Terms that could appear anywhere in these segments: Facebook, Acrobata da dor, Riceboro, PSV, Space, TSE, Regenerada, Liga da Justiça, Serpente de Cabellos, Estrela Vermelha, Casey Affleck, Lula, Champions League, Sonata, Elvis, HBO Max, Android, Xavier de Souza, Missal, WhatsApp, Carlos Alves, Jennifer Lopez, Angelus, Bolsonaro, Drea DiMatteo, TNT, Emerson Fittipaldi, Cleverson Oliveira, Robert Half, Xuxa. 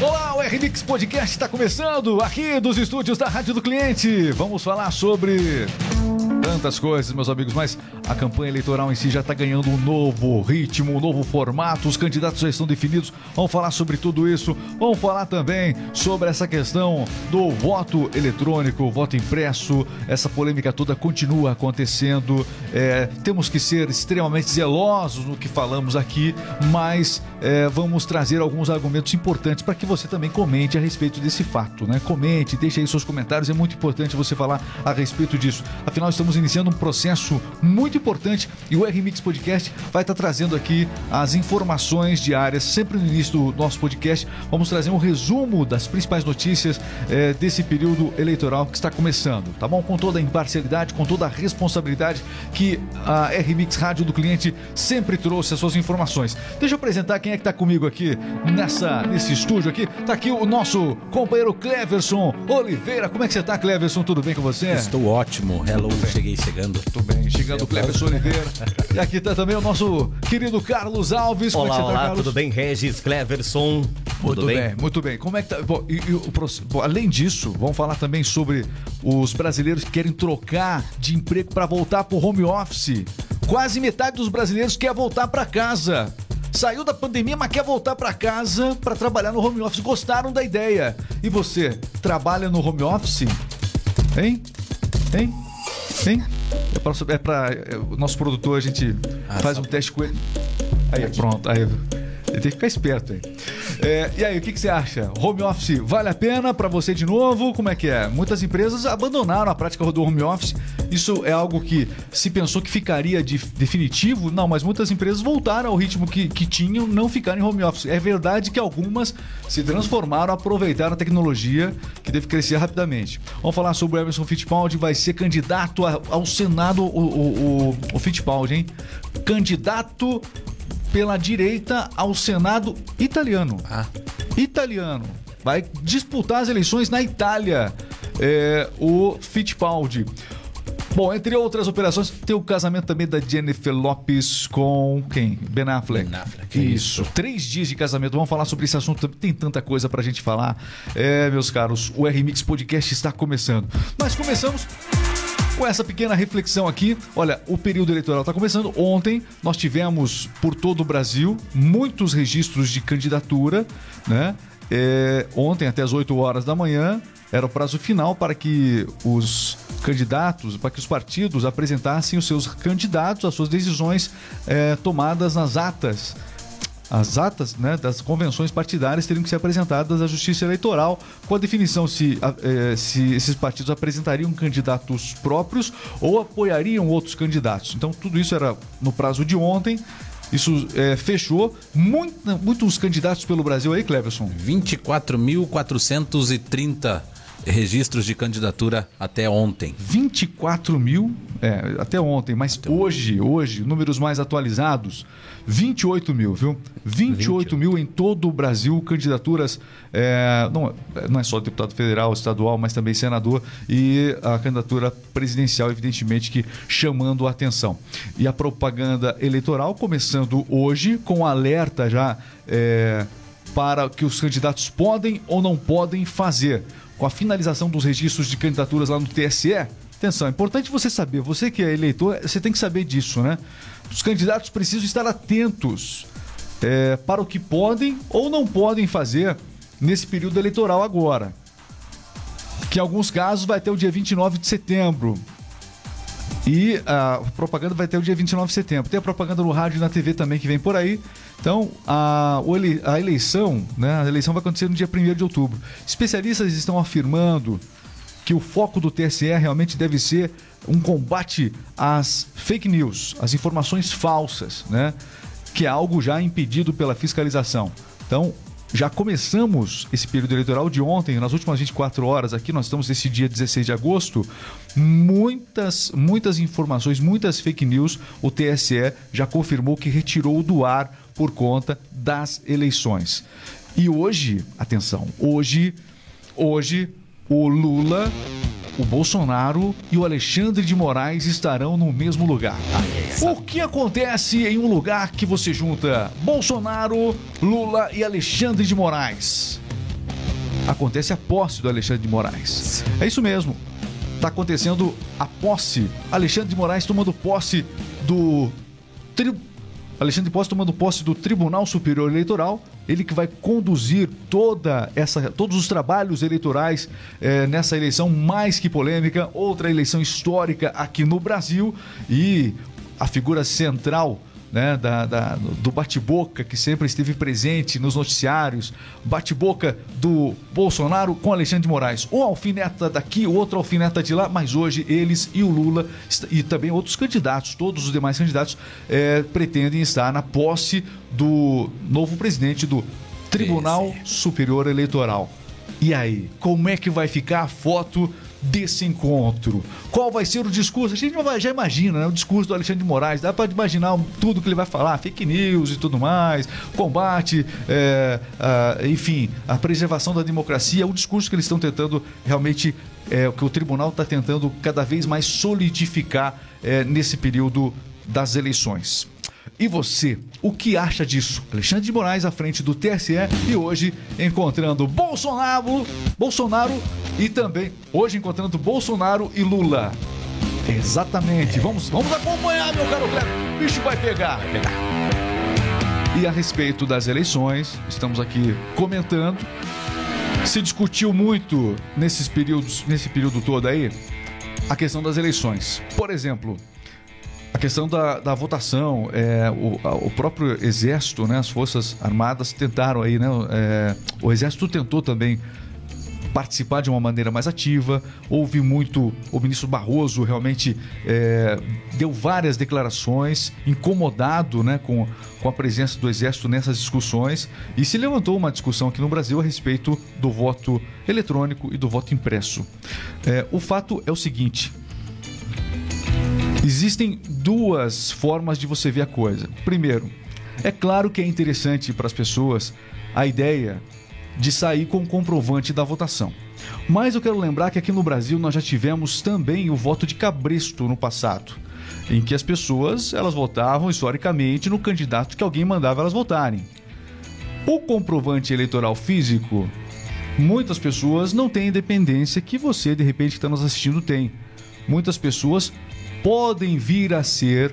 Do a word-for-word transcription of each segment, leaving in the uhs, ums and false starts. Olá, o R-Mix Podcast está começando aqui dos estúdios da Rádio do Cliente. Vamos falar sobre tantas coisas, meus amigos, mas a campanha eleitoral em si já está ganhando um novo ritmo, um novo formato, os candidatos já estão definidos. Vamos falar sobre tudo isso, vamos falar também sobre essa questão do voto eletrônico, voto impresso, essa polêmica toda continua acontecendo. É, temos que ser extremamente zelosos no que falamos aqui, mas é, vamos trazer alguns argumentos importantes para que você também comente a respeito desse fato, né? Comente, deixe aí seus comentários, é muito importante você falar a respeito disso. Afinal, estamos iniciando um processo muito importante e o R-Mix Podcast vai estar trazendo aqui as informações diárias. Sempre no início do nosso podcast vamos trazer um resumo das principais notícias é, desse período eleitoral que está começando, tá bom? Com toda a imparcialidade, com toda a responsabilidade que a R-Mix Rádio do Cliente sempre trouxe as suas informações. Deixa eu apresentar quem é que está comigo aqui nessa, nesse estúdio aqui. Está aqui o nosso companheiro Cleverson Oliveira. Como é que você está, Cleverson? Tudo bem com você? Estou ótimo. Hello, cheguei chegando. Tudo bem, chegando o Cleverson Oliveira. E aqui está também o nosso querido Carlos Alves. Olá, como é que você tá, olá, Carlos? Tudo bem, Regis, Cleverson? Muito bem? bem, muito bem. Como é que tá? Bom, e, e, bom, além disso, vamos falar também sobre os brasileiros que querem trocar de emprego para voltar para o home office. Quase metade dos brasileiros quer voltar para casa. Saiu da pandemia, mas quer voltar para casa para trabalhar no home office. Gostaram da ideia. E você, trabalha no home office? Hein? Hein? Sim, é para é pra, é, o nosso produtor, a gente ah, faz um teste com ele. Aí, é pronto, aí ele tem que ficar esperto aí. É, e aí, o que, que você acha? Home office vale a pena para você de novo? Como é que é? Muitas empresas abandonaram a prática do home office. Isso é algo que se pensou que ficaria de, definitivo? Não, mas muitas empresas voltaram ao ritmo que, que tinham, não ficaram em home office. É verdade que algumas se transformaram, aproveitaram a tecnologia que deve crescer rapidamente. Vamos falar sobre o Emerson Fittipaldi, vai ser candidato a, ao Senado, o, o, o, o Fittipaldi, hein? Candidato pela direita ao Senado italiano. Ah. Italiano. Vai disputar as eleições na Itália, é, o Fittipaldi. Bom, entre outras operações, tem o casamento também da Jennifer Lopez com quem? Ben Affleck. Ben Affleck. Isso. isso. Três dias de casamento. Vamos falar sobre esse assunto. Tem tanta coisa pra gente falar. É, meus caros, o R-Mix Podcast está começando. Nós começamos com essa pequena reflexão aqui. Olha, o período eleitoral está começando. Ontem nós tivemos por todo o Brasil muitos registros de candidatura, né? É, ontem até as oito horas da manhã era o prazo final para que os candidatos, para que os partidos apresentassem os seus candidatos, as suas decisões é, tomadas nas atas. As atas, né, das convenções partidárias teriam que ser apresentadas à Justiça Eleitoral com a definição se, eh, se esses partidos apresentariam candidatos próprios ou apoiariam outros candidatos. Então tudo isso era no prazo de ontem. Isso é, fechou. Muito, muitos candidatos pelo Brasil aí, Cleverson. vinte e quatro mil, quatrocentos e trinta registros de candidatura até ontem. vinte e quatro mil, é, até ontem, mas até hoje, ontem. hoje, números mais atualizados, vinte e oito mil, viu? vinte e oito mil em todo o Brasil, candidaturas, é, não, não é só deputado federal, estadual, mas também senador e a candidatura presidencial, evidentemente, que chamando a atenção. E a propaganda eleitoral começando hoje com alerta já é, para que os candidatos podem ou não podem fazer. Com a finalização dos registros de candidaturas lá no T S E, atenção, é importante você saber, você que é eleitor, você tem que saber disso, né? Os candidatos precisam estar atentos é, para o que podem ou não podem fazer nesse período eleitoral agora, que em alguns casos vai até o dia vinte e nove de setembro. E a propaganda vai até o dia vinte e nove de setembro. Tem a propaganda no rádio e na T V também que vem por aí. Então, a, a eleição, né, a eleição vai acontecer no dia primeiro de outubro. Especialistas estão afirmando que o foco do T S E realmente deve ser um combate às fake news, às informações falsas, né, que é algo já impedido pela fiscalização. Então, já começamos esse período eleitoral de ontem, nas últimas vinte e quatro horas aqui, nós estamos nesse dia dezesseis de agosto, muitas, muitas informações, muitas fake news, o T S E já confirmou que retirou do ar por conta das eleições. E hoje, atenção, hoje, hoje o Lula, o Bolsonaro e o Alexandre de Moraes estarão no mesmo lugar. O que acontece em um lugar que você junta Bolsonaro, Lula e Alexandre de Moraes? acontece a posse do Alexandre de Moraes. É isso mesmo. Está acontecendo a posse. Alexandre de Moraes tomando posse do... Tri... Alexandre de Moraes tomando posse do Tribunal Superior Eleitoral. Ele que vai conduzir toda essa, todos os trabalhos eleitorais é, nessa eleição mais que polêmica. Outra eleição histórica aqui no Brasil. E a figura central... Né, da, da, do bate-boca que sempre esteve presente nos noticiários, bate-boca do Bolsonaro com Alexandre de Moraes. Um alfineta daqui, outro alfineta de lá, mas hoje eles e o Lula e também outros candidatos, todos os demais candidatos, é, pretendem estar na posse do novo presidente do Tribunal Superior Eleitoral. E aí, como é que vai ficar a foto desse encontro? Qual vai ser o discurso? A gente já imagina, né? O discurso do Alexandre de Moraes, dá para imaginar tudo que ele vai falar, fake news e tudo mais, combate, é, a, enfim, a preservação da democracia, o discurso que eles estão tentando realmente, é, que o tribunal está tentando cada vez mais solidificar é, nesse período das eleições. E você, o que acha disso? Alexandre de Moraes à frente do T S E e hoje encontrando Bolsonaro, Bolsonaro e também hoje encontrando Bolsonaro e Lula. Exatamente. Vamos, vamos acompanhar, meu caro Cleber. O bicho vai pegar. Vai pegar. E a respeito das eleições, estamos aqui comentando. Se discutiu muito nesses períodos, nesse período todo aí, a questão das eleições. Por exemplo, a questão da, da votação, é, o, o próprio Exército, né, as Forças Armadas tentaram aí, né, é, o Exército tentou também participar de uma maneira mais ativa, houve muito, o ministro Barroso realmente é, deu várias declarações, incomodado, né, com, com a presença do Exército nessas discussões, e se levantou uma discussão aqui no Brasil a respeito do voto eletrônico e do voto impresso. É, o fato é o seguinte... Existem duas formas de você ver a coisa. Primeiro, é claro que é interessante para as pessoas a ideia de sair com o comprovante da votação. Mas eu quero lembrar que aqui no Brasil nós já tivemos também o voto de cabresto no passado, em que as pessoas elas votavam historicamente no candidato que alguém mandava elas votarem. O comprovante eleitoral físico, muitas pessoas não têm a independência que você, de repente, que está nos assistindo, tem. Muitas pessoas... podem vir a ser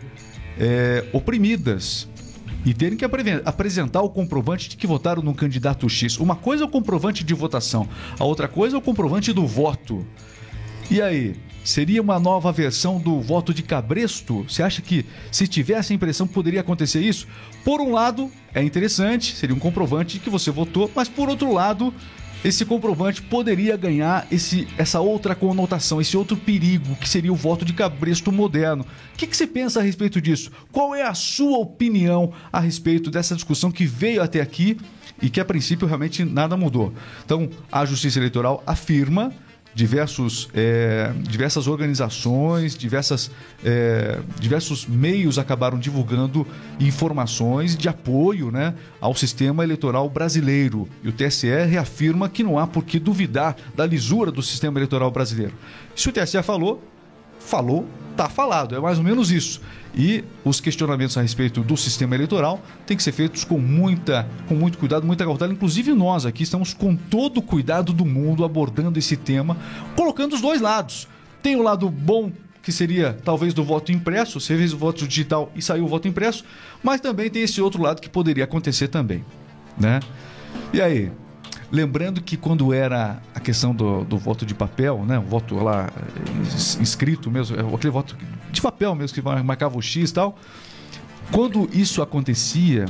é, oprimidas e terem que apresentar o comprovante de que votaram no candidato X. Uma coisa é o comprovante de votação, a outra coisa é o comprovante do voto. E aí, seria uma nova versão do voto de cabresto? Você acha que, se tivesse a impressão, poderia acontecer isso? Por um lado, é interessante, seria um comprovante de que você votou, mas por outro lado... esse comprovante poderia ganhar esse, essa outra conotação, esse outro perigo, que seria o voto de cabresto moderno. O que, que você pensa a respeito disso? Qual é a sua opinião a respeito dessa discussão que veio até aqui e que, a princípio, realmente nada mudou? Então, a Justiça Eleitoral afirma, diversos, é, diversas organizações, diversas, é, diversos meios acabaram divulgando informações de apoio, né, ao sistema eleitoral brasileiro. E o T S E reafirma que não há por que duvidar da lisura do sistema eleitoral brasileiro. Se o T S E falou, falou, está falado. É mais ou menos isso. E os questionamentos a respeito do sistema eleitoral têm que ser feitos com, muita, com muito cuidado, muita cautela. Inclusive nós aqui estamos com todo o cuidado do mundo abordando esse tema, colocando os dois lados. Tem o lado bom, que seria talvez do voto impresso, você fez o voto digital e saiu o voto impresso, mas também tem esse outro lado que poderia acontecer também, né? E aí? Lembrando que quando era a questão do, do voto de papel, né, o voto lá inscrito mesmo, aquele voto de papel mesmo, que marcava o X e tal, quando isso acontecia,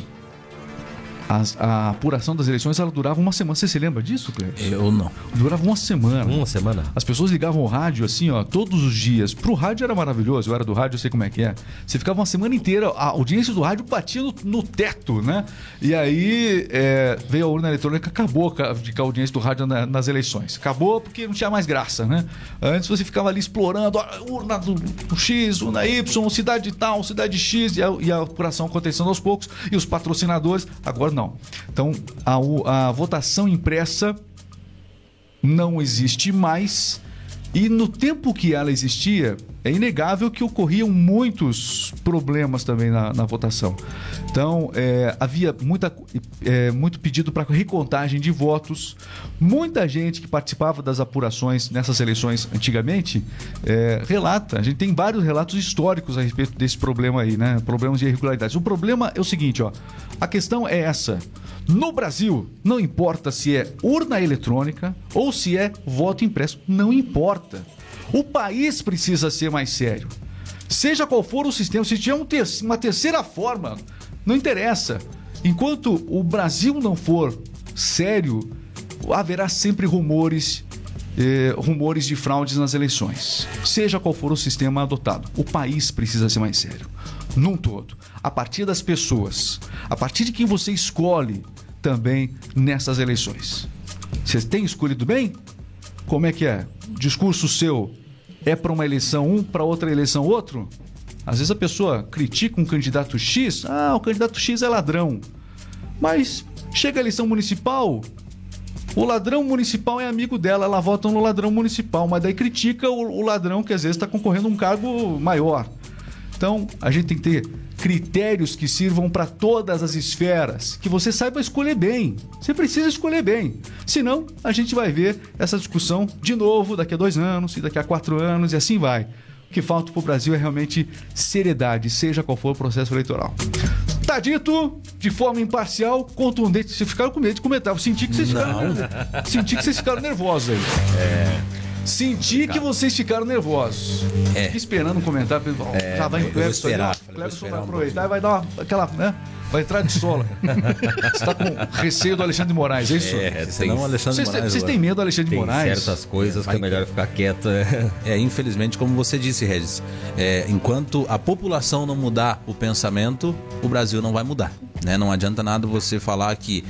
as, a apuração das eleições ela durava uma semana. Você se lembra disso, Cleber? Eu não. Durava uma semana. Uma semana. As pessoas ligavam o rádio assim, ó, todos os dias. Pro rádio era maravilhoso, eu era do rádio, eu sei como é que é. Você ficava uma semana inteira, a audiência do rádio batia no, no teto, né? E aí é, veio a urna eletrônica, acabou a audiência do rádio na, nas eleições. Acabou porque não tinha mais graça, né? Antes você ficava ali explorando, ó, urna do, do X, urna Y, cidade tal, cidade X, e a, e a apuração acontecendo aos poucos, e os patrocinadores, agora não. Então, a, a votação impressa não existe mais e no tempo que ela existia, é inegável que ocorriam muitos problemas também na, na votação. Então, é, havia muita, é, muito pedido para recontagem de votos. Muita gente que participava das apurações nessas eleições antigamente é, relata. A gente tem vários relatos históricos a respeito desse problema aí, né? Problemas de irregularidades. O problema é o seguinte, ó. A questão é essa. No Brasil, não importa se é urna eletrônica ou se é voto impresso, não importa. O país precisa ser mais sério. Seja qual for o sistema, se tiver um ter- uma terceira forma, não interessa. Enquanto o Brasil não for sério, haverá sempre rumores, eh, rumores de fraudes nas eleições. Seja qual for o sistema adotado, o país precisa ser mais sério. Num todo, a partir das pessoas, a partir de quem você escolhe também nessas eleições. Você tem escolhido bem? Como é que é? O discurso seu é para uma eleição um, para outra eleição outro? Às vezes a pessoa critica um candidato X, ah, o candidato X é ladrão. Mas chega a eleição municipal, o ladrão municipal é amigo dela, ela vota no ladrão municipal, mas daí critica o, o ladrão que às vezes está concorrendo a um cargo maior. Então, a gente tem que ter critérios que sirvam para todas as esferas, que você saiba escolher bem. Você precisa escolher bem. Senão, a gente vai ver essa discussão de novo daqui a dois anos, e daqui a quatro anos, e assim vai. O que falta para o Brasil é realmente seriedade, seja qual for o processo eleitoral. Tá dito, de forma imparcial, contundente. Vocês ficaram com medo de comentar. Eu senti que vocês ficaram, senti que vocês ficaram nervosos aí. É... Senti que vocês ficaram nervosos. É. Fiquei esperando um comentário. Oh, é, já vai em Clebson. Clebson vai aproveitar um e vai dar uma, aquela, né? Vai entrar de sola. Você está com receio do Alexandre de Moraes, é isso? É, tem... não, Alexandre vocês, Moraes. Vocês têm medo do Alexandre de Moraes? Tem certas coisas é, que é melhor ficar quieto. É, infelizmente, como você disse, Regis, é, enquanto a população não mudar o pensamento, o Brasil não vai mudar. Né? Não adianta nada você falar que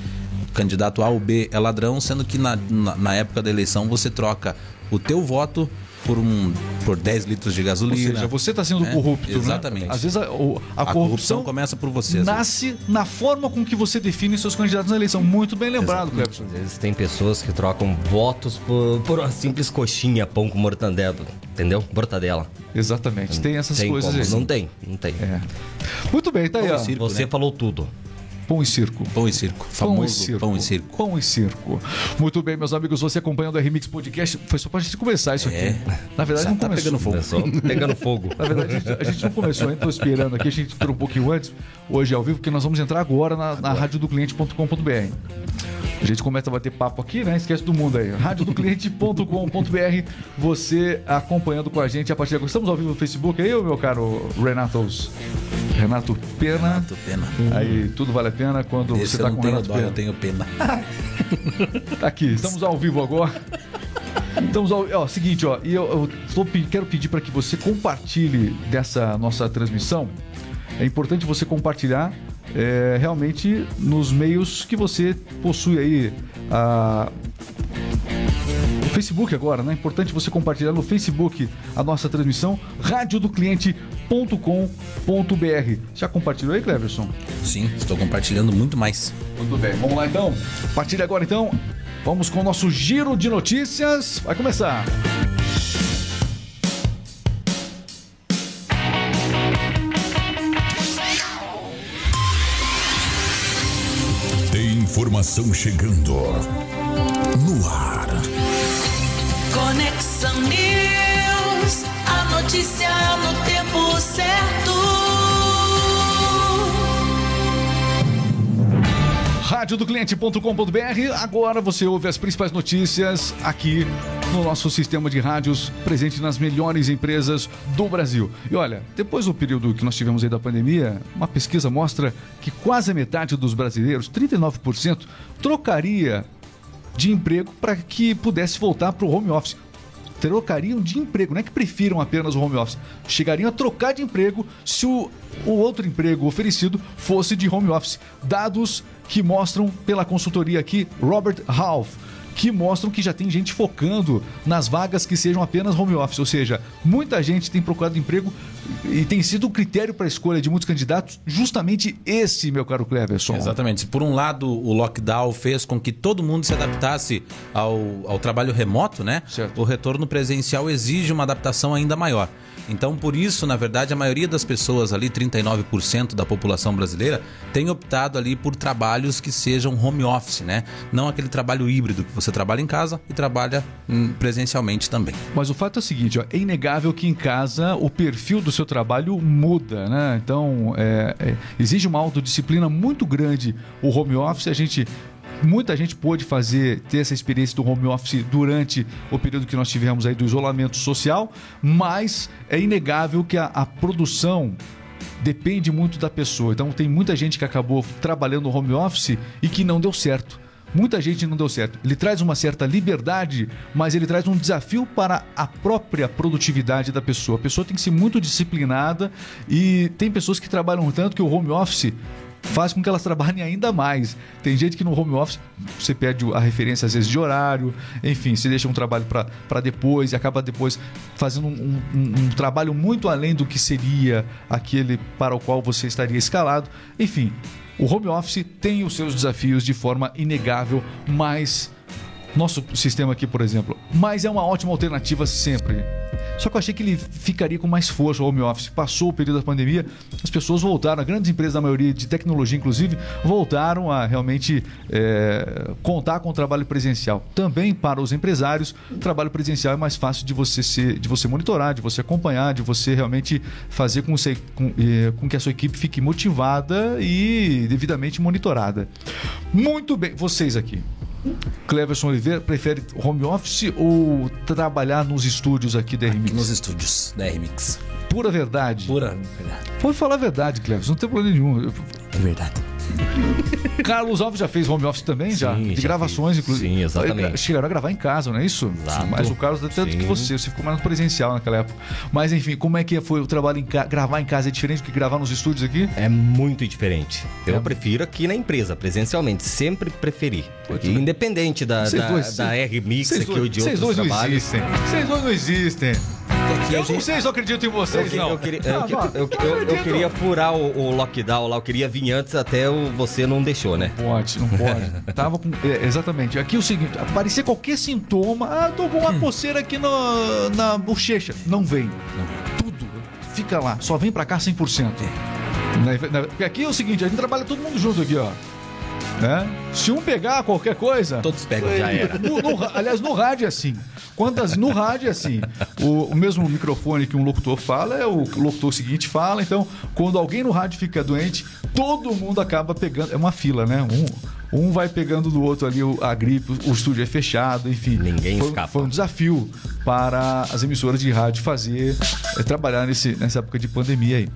candidato A ou B é ladrão, sendo que na, na, na época da eleição você troca o teu voto por, um, por dez litros de gasolina. Ou seja, você está sendo é, corrupto, exatamente. Né? Às vezes a, a, a, a corrupção, corrupção começa por você. Nasce vezes. Na forma com que você define seus candidatos na eleição. Muito bem lembrado, Clebson. Às vezes tem pessoas que trocam votos por, por uma simples coxinha, pão com mortadela, entendeu? Mortadela. Exatamente, tem essas tem coisas aí. Não tem, não tem. É. Muito bem, tá aí. Ó. Circo, você né? falou tudo. Pão e circo. Pão e circo. Famoso pão e circo. Pão e circo. Pão e circo. Muito bem, meus amigos, você acompanhando o R-Mix Podcast. Foi só pra gente começar isso é. aqui. Na verdade, já não tá começou. Pegando fogo. Pessoal, pegando fogo. Na verdade, a gente, a gente não começou ainda. Tô esperando aqui. A gente entrou um pouquinho antes, hoje ao vivo, porque nós vamos entrar agora na, na rádio do cliente ponto com ponto b r. A gente começa a bater papo aqui, né? Esquece do mundo aí. rádio do cliente ponto com ponto b r. Você acompanhando com a gente a partir de agora. Estamos ao vivo no Facebook aí, meu caro Renatos? Renato Pena. Renato Pena. Aí tudo vale a pena quando esse você tá com o Renato dó, Pena. Eu tenho pena. Tá aqui, estamos ao vivo agora. Estamos ao... Ó, seguinte, ó. E eu, eu tô, quero pedir para que você compartilhe dessa nossa transmissão. É importante você compartilhar é, realmente nos meios que você possui aí. A... Facebook agora, né? É importante você compartilhar no Facebook a nossa transmissão, rádio do cliente ponto com ponto b r. Já compartilhou aí, Cleverson? Sim, estou compartilhando muito mais. Muito bem, vamos lá então. Partilha agora então. Vamos com o nosso giro de notícias. Vai começar. Tem informação chegando no ar. Conexão News, a notícia no tempo certo. rádio do cliente ponto com ponto b r, agora você ouve as principais notícias aqui no nosso sistema de rádios, presente nas melhores empresas do Brasil. E olha, depois do período que nós tivemos aí da pandemia, uma pesquisa mostra que quase a metade dos brasileiros, trinta e nove por cento, trocaria de emprego para que pudesse voltar para o home office. Trocariam de emprego, não é que prefiram apenas o home office. Chegariam a trocar de emprego se o, o outro emprego oferecido fosse de home office. Dados que mostram, pela consultoria aqui, Robert Half, que mostram que já tem gente focando nas vagas que sejam apenas home office, ou seja, muita gente tem procurado emprego e tem sido um critério para a escolha de muitos candidatos justamente esse, meu caro Cleverson. Exatamente. Por um lado, o lockdown fez com que todo mundo se adaptasse ao, ao trabalho remoto, né? Certo. O retorno presencial exige uma adaptação ainda maior. Então, por isso, na verdade, a maioria das pessoas ali, trinta e nove por cento da população brasileira, tem optado ali por trabalhos que sejam home office, né? Não aquele trabalho híbrido que você trabalha em casa e trabalha hum, presencialmente também. Mas o fato é o seguinte, ó, é inegável que em casa o perfil do seu trabalho muda, né? Então, é, é, exige uma autodisciplina muito grande o home office. A gente... Muita gente pôde fazer, ter essa experiência do home office durante o período que nós tivemos aí do isolamento social, mas é inegável que a, a produção depende muito da pessoa. Então tem muita gente que acabou trabalhando home office e que não deu certo. Muita gente não deu certo. Ele traz uma certa liberdade, mas ele traz um desafio para a própria produtividade da pessoa. A pessoa tem que ser muito disciplinada e tem pessoas que trabalham tanto que o home office faz com que elas trabalhem ainda mais. Tem gente que no home office você perde a referência às vezes de horário, enfim, você deixa um trabalho para depois e acaba depois fazendo um, um, um trabalho muito além do que seria aquele para o qual você estaria escalado. Enfim, o home office tem os seus desafios de forma inegável, mas nosso sistema aqui, por exemplo, mas é uma ótima alternativa sempre. Só que eu achei que ele ficaria com mais força o home office. Passou o período da pandemia, as pessoas voltaram, as grandes empresas, a maioria de tecnologia inclusive, voltaram a realmente é, contar com o trabalho presencial. Também para os empresários, o trabalho presencial é mais fácil de você, ser, de você monitorar, de você acompanhar, de você realmente fazer com, você, com, é, com que a sua equipe fique motivada e devidamente monitorada. Muito bem, vocês aqui. Cleverson Oliveira, prefere home office ou trabalhar nos estúdios aqui da R-Mix? Nos estúdios da R-Mix. Pura verdade? Pura verdade. Pode falar a verdade, Cleverson, não tem problema nenhum. É verdade. Carlos Alves já fez home office também? Sim, já? De já gravações, fiz. Inclusive. Sim, exatamente. Chegaram a gravar em casa, não é isso? Exato. Mas o Carlos até do que você, você ficou mais no presencial naquela época. Mas enfim, como é que foi o trabalho em casa? Gravar em casa é diferente do que gravar nos estúdios aqui? É muito diferente. Eu é. prefiro aqui na empresa, presencialmente. Sempre preferi. Porque independente da, da, dois, da R-Mix aqui ou de vocês outros dois trabalhos. Vocês dois não existem. Vocês dois não existem. Eu gente... não sei se eu acredito em vocês, eu, não. Eu queria, eu, eu, eu, eu, eu queria furar o, o lockdown lá, eu queria vir antes, até o, você não deixou, né? Não pode, não pode. Tava com, é, exatamente. Aqui é o seguinte, aparecer qualquer sintoma, ah, tô com uma coceira aqui no, na bochecha. Não vem. Não. Tudo fica lá, só vem pra cá cem por cento. Na, na, aqui é o seguinte, a gente trabalha todo mundo junto aqui, ó. Né? Se um pegar qualquer coisa, todos pegam, já era. No, no, aliás, no rádio é assim. Quantas no rádio é assim. O, o mesmo microfone que um locutor fala é o locutor seguinte fala. Então, quando alguém no rádio fica doente, todo mundo acaba pegando. É uma fila, né? Um. Um vai pegando do outro ali a gripe, o estúdio é fechado, enfim. Ninguém foi, escapa. Foi um desafio para as emissoras de rádio fazer, é, trabalhar nesse, nessa época de pandemia aí.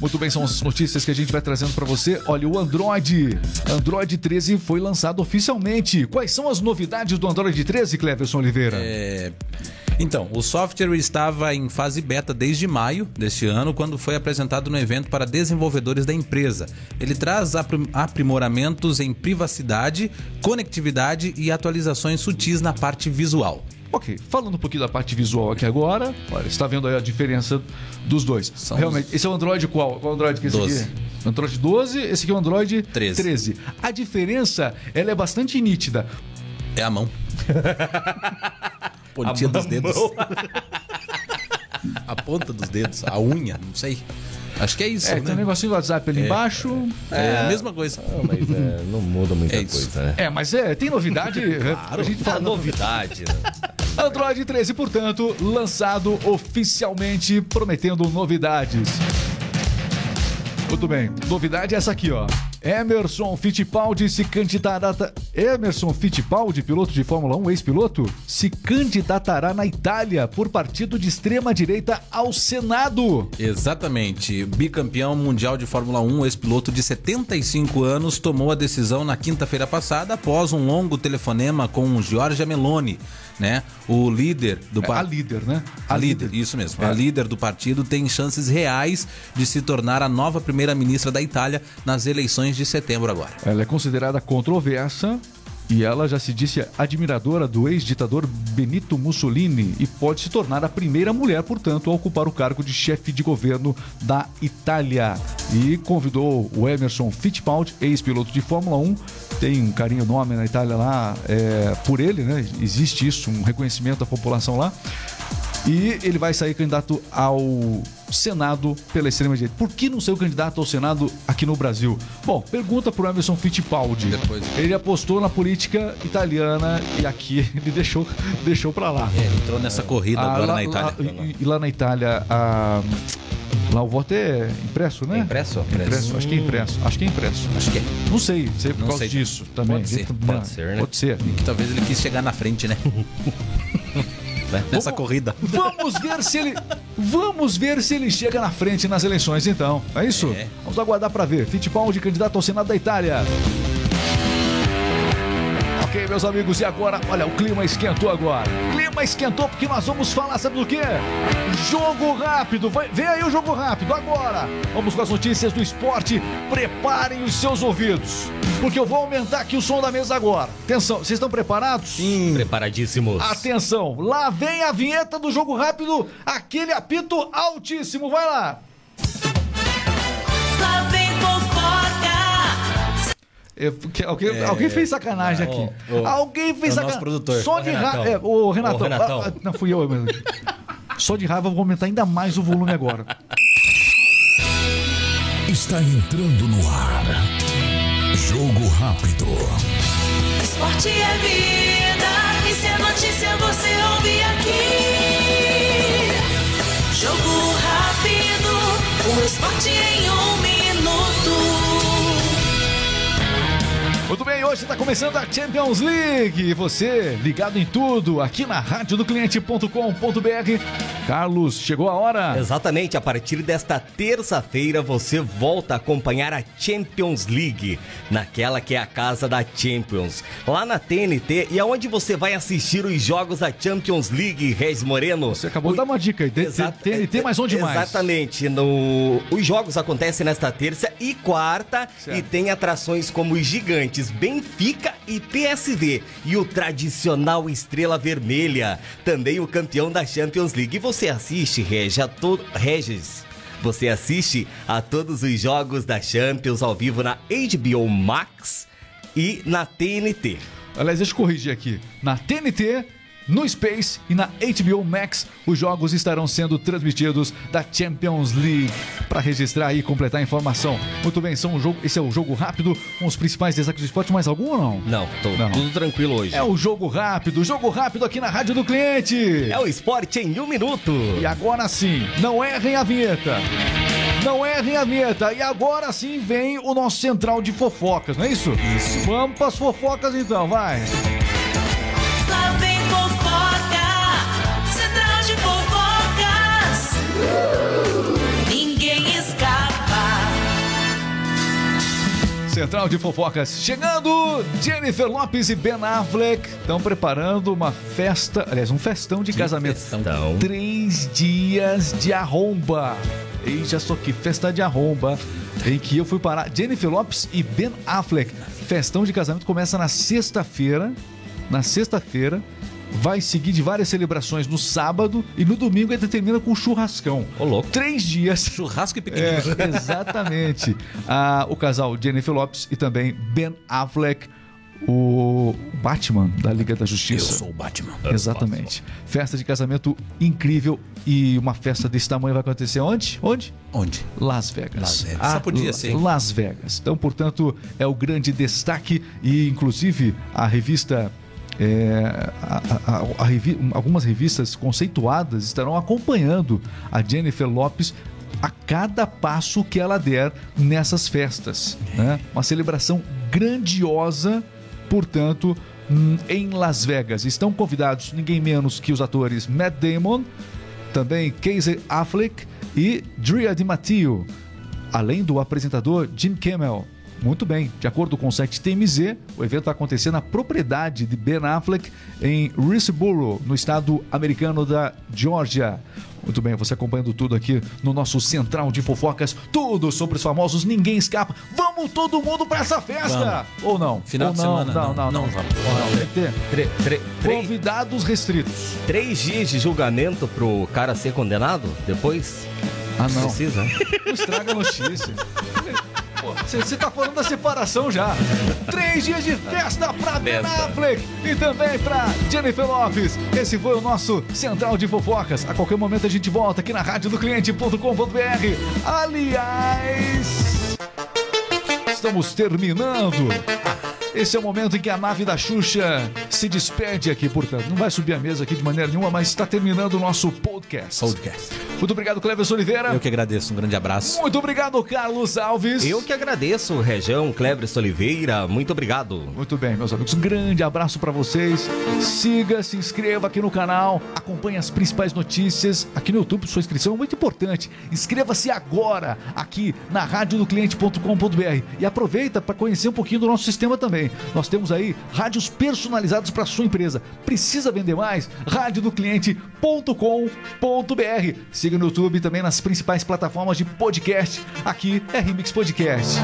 Muito bem, são as notícias que a gente vai trazendo para você. Olha, o Android. Android treze foi lançado oficialmente. Quais são as novidades do Android treze, Cleverson Oliveira? É... Então, o software estava em fase beta desde maio deste ano, quando foi apresentado no evento para desenvolvedores da empresa. Ele traz aprimoramentos em privacidade, conectividade e atualizações sutis na parte visual. Ok, falando um pouquinho da parte visual aqui agora, olha, você está vendo aí a diferença dos dois. São realmente, esse é o Android qual? Qual Android que é esse doze. Aqui? Android doze, esse aqui é o Android treze. treze. A diferença, ela é bastante nítida. É a mão. Pontinha a dos mão. Dedos. A ponta dos dedos, a unha, não sei. Acho que é isso, é, né? Tem um negocinho do WhatsApp ali é, embaixo. É, é a mesma coisa. Não, mas é, não muda muita é coisa, né? É, mas é, tem novidade. Claro, a gente fala novidade. Né? Android treze, portanto, lançado oficialmente, prometendo novidades. Muito bem, novidade é essa aqui, ó. Emerson Fittipaldi se candidatará... Emerson Fittipaldi, piloto de Fórmula um, ex-piloto, se candidatará na Itália por partido de extrema-direita ao Senado. Exatamente. Bicampeão mundial de Fórmula um, ex-piloto de setenta e cinco anos, tomou a decisão na quinta-feira passada após um longo telefonema com Giorgia Meloni, né? O líder do partido... É, a líder, né? A, a líder, líder, isso mesmo. É. A líder do partido tem chances reais de se tornar a nova primeira-ministra da Itália nas eleições de setembro agora. Ela é considerada controversa e ela já se disse admiradora do ex-ditador Benito Mussolini e pode se tornar a primeira mulher, portanto, a ocupar o cargo de chefe de governo da Itália. E convidou o Emerson Fittipaldi, ex-piloto de Fórmula um, tem um carinho nome na Itália lá, é, por ele, né? Existe isso, um reconhecimento da população lá. E ele vai sair candidato ao Senado pela extrema-direita. Por que não ser o candidato ao Senado aqui no Brasil? Bom, pergunta para o Emerson Fittipaldi. Depois. Ele apostou na política italiana e aqui ele deixou, deixou para lá. É, ele entrou nessa corrida ah, agora lá, na Itália. Lá, e, e lá na Itália, a, lá o voto é impresso, né? É impresso? Impresso. impresso. Hum. Acho que é impresso. Acho que é impresso. Acho que é. Não sei, sei por não causa sei. disso. Também. Pode ser. Pode, Pode ser, né? Pode ser. E que talvez ele quis chegar na frente, né? Nessa vamos, corrida. Vamos ver se ele Vamos ver se ele chega na frente nas eleições, então. É isso? É. Vamos aguardar para ver. Fittipaldi, candidato ao Senado da Itália. Ok, meus amigos, e agora? Olha, o clima esquentou agora. O clima esquentou porque nós vamos falar, sabe do quê? Jogo rápido. Vai, vem aí o jogo rápido, agora. Vamos com as notícias do esporte. Preparem os seus ouvidos, porque eu vou aumentar aqui o som da mesa agora. Atenção, vocês estão preparados? Sim, preparadíssimos. Atenção, lá vem a vinheta do jogo rápido, aquele apito altíssimo. Vai lá. Lá vem fofoca. Eu, que, alguém, é, alguém fez sacanagem é, aqui. O, o, alguém fez sacanagem. Só de raiva. É, o Renatão. Renatão. Ah, não, fui eu mesmo. Só de raiva, vou aumentar ainda mais o volume agora. Está entrando no ar. Jogo rápido. Esporte é vida. E se é notícia, você ouve aqui. Jogo rápido. O esporte em um minuto. Muito bem, hoje está começando a Champions League. Você ligado em tudo aqui na rádio do cliente ponto com ponto b r. Carlos, chegou a hora. Exatamente, a partir desta terça-feira você volta a acompanhar a Champions League, naquela que é a casa da Champions, lá na T N T, e aonde você vai assistir os jogos da Champions League, Reis Moreno. Você acabou o... de dar uma dica aí, T N T, mas onde mais? Exatamente, no... os jogos acontecem nesta terça e quarta, certo. E tem atrações como os gigantes Benfica e P S V e o tradicional Estrela Vermelha, também o campeão da Champions League. E você assiste, Regi, a to... Regis, você assiste a todos os jogos da Champions ao vivo na H B O Max e na T N T. Aliás, deixa eu corrigir aqui, na T N T, no Space e na H B O Max, os jogos estarão sendo transmitidos da Champions League. Para registrar e completar a informação. Muito bem, são um jogo, esse é o jogo rápido com os principais destaques do esporte. Mais algum ou não? Não, tô não. Tudo tranquilo hoje. É o jogo rápido, jogo rápido aqui na Rádio do Cliente. É o esporte em um minuto. E agora sim, não errem a vinheta. Não errem a vinheta. E agora sim vem o nosso central de fofocas, não é isso? Isso. Vamos para as fofocas então, vai. Central de Fofocas, chegando Jennifer Lopez e Ben Affleck estão preparando uma festa, aliás, um festão de que casamento. Festão. Três dias de arromba. Eita, só que festa de arromba em que eu fui parar. Jennifer Lopez e Ben Affleck. Festão de casamento começa na sexta-feira. Na sexta-feira. Vai seguir de várias celebrações no sábado e no domingo ele termina com um churrascão. Ô, louco. Três dias. Churrasco e piquenique. É, exatamente. Ah, o casal Jennifer Lopez e também Ben Affleck, o Batman da Liga da Justiça. Eu sou o Batman. Exatamente. Festa de casamento incrível e uma festa desse tamanho vai acontecer onde? Onde? Onde? Las Vegas. Las Vegas. Ah, só podia ser. Las Vegas. Então, portanto, é o grande destaque e, inclusive, a revista... É, a, a, a, a revi- algumas revistas conceituadas estarão acompanhando a Jennifer Lopez a cada passo que ela der nessas festas, né? Uma celebração grandiosa, portanto, em Las Vegas. Estão convidados ninguém menos que os atores Matt Damon, também Casey Affleck e Drea DiMatteo, além do apresentador Jim Kimmel. Muito bem, de acordo com o site T M Z, o evento vai acontecer na propriedade de Ben Affleck em Riceboro, no estado americano da Geórgia. Muito bem, você acompanhando tudo aqui no nosso Central de Fofocas, tudo sobre os famosos, ninguém escapa. Vamos todo mundo pra essa festa! Vamos. Ou não? Final Ou de não, semana? Não, não, não. não, não. Vamos. Ou não. Tre, tre, tre... Convidados restritos. Três dias de julgamento pro cara ser condenado depois? Ah, não. Precisa. Não estraga a notícia. Você tá falando da separação já. Três dias de festa pra Ben Affleck e também pra Jennifer Lopez. Esse foi o nosso Central de Fofocas. A qualquer momento a gente volta aqui na rádio do cliente ponto com ponto b r. Aliás, estamos terminando. Esse é o momento em que a nave da Xuxa se despede aqui, portanto. Não vai subir a mesa aqui de maneira nenhuma, mas está terminando o nosso podcast. Podcast. Muito obrigado, Cleverson Oliveira. Eu que agradeço, um grande abraço. Muito obrigado, Carlos Alves. Eu que agradeço, Região, Cleverson Oliveira. Muito obrigado. Muito bem, meus amigos. Um grande abraço para vocês. Siga, se inscreva aqui no canal. Acompanhe as principais notícias aqui no YouTube. Sua inscrição é muito importante. Inscreva-se agora aqui na rádio do cliente ponto com ponto b r e aproveita para conhecer um pouquinho do nosso sistema também. Nós temos aí rádios personalizados para sua empresa. Precisa vender mais? rádio do cliente ponto com ponto b r. Siga no YouTube e também nas principais plataformas de podcast. Aqui é R-Mix Podcast.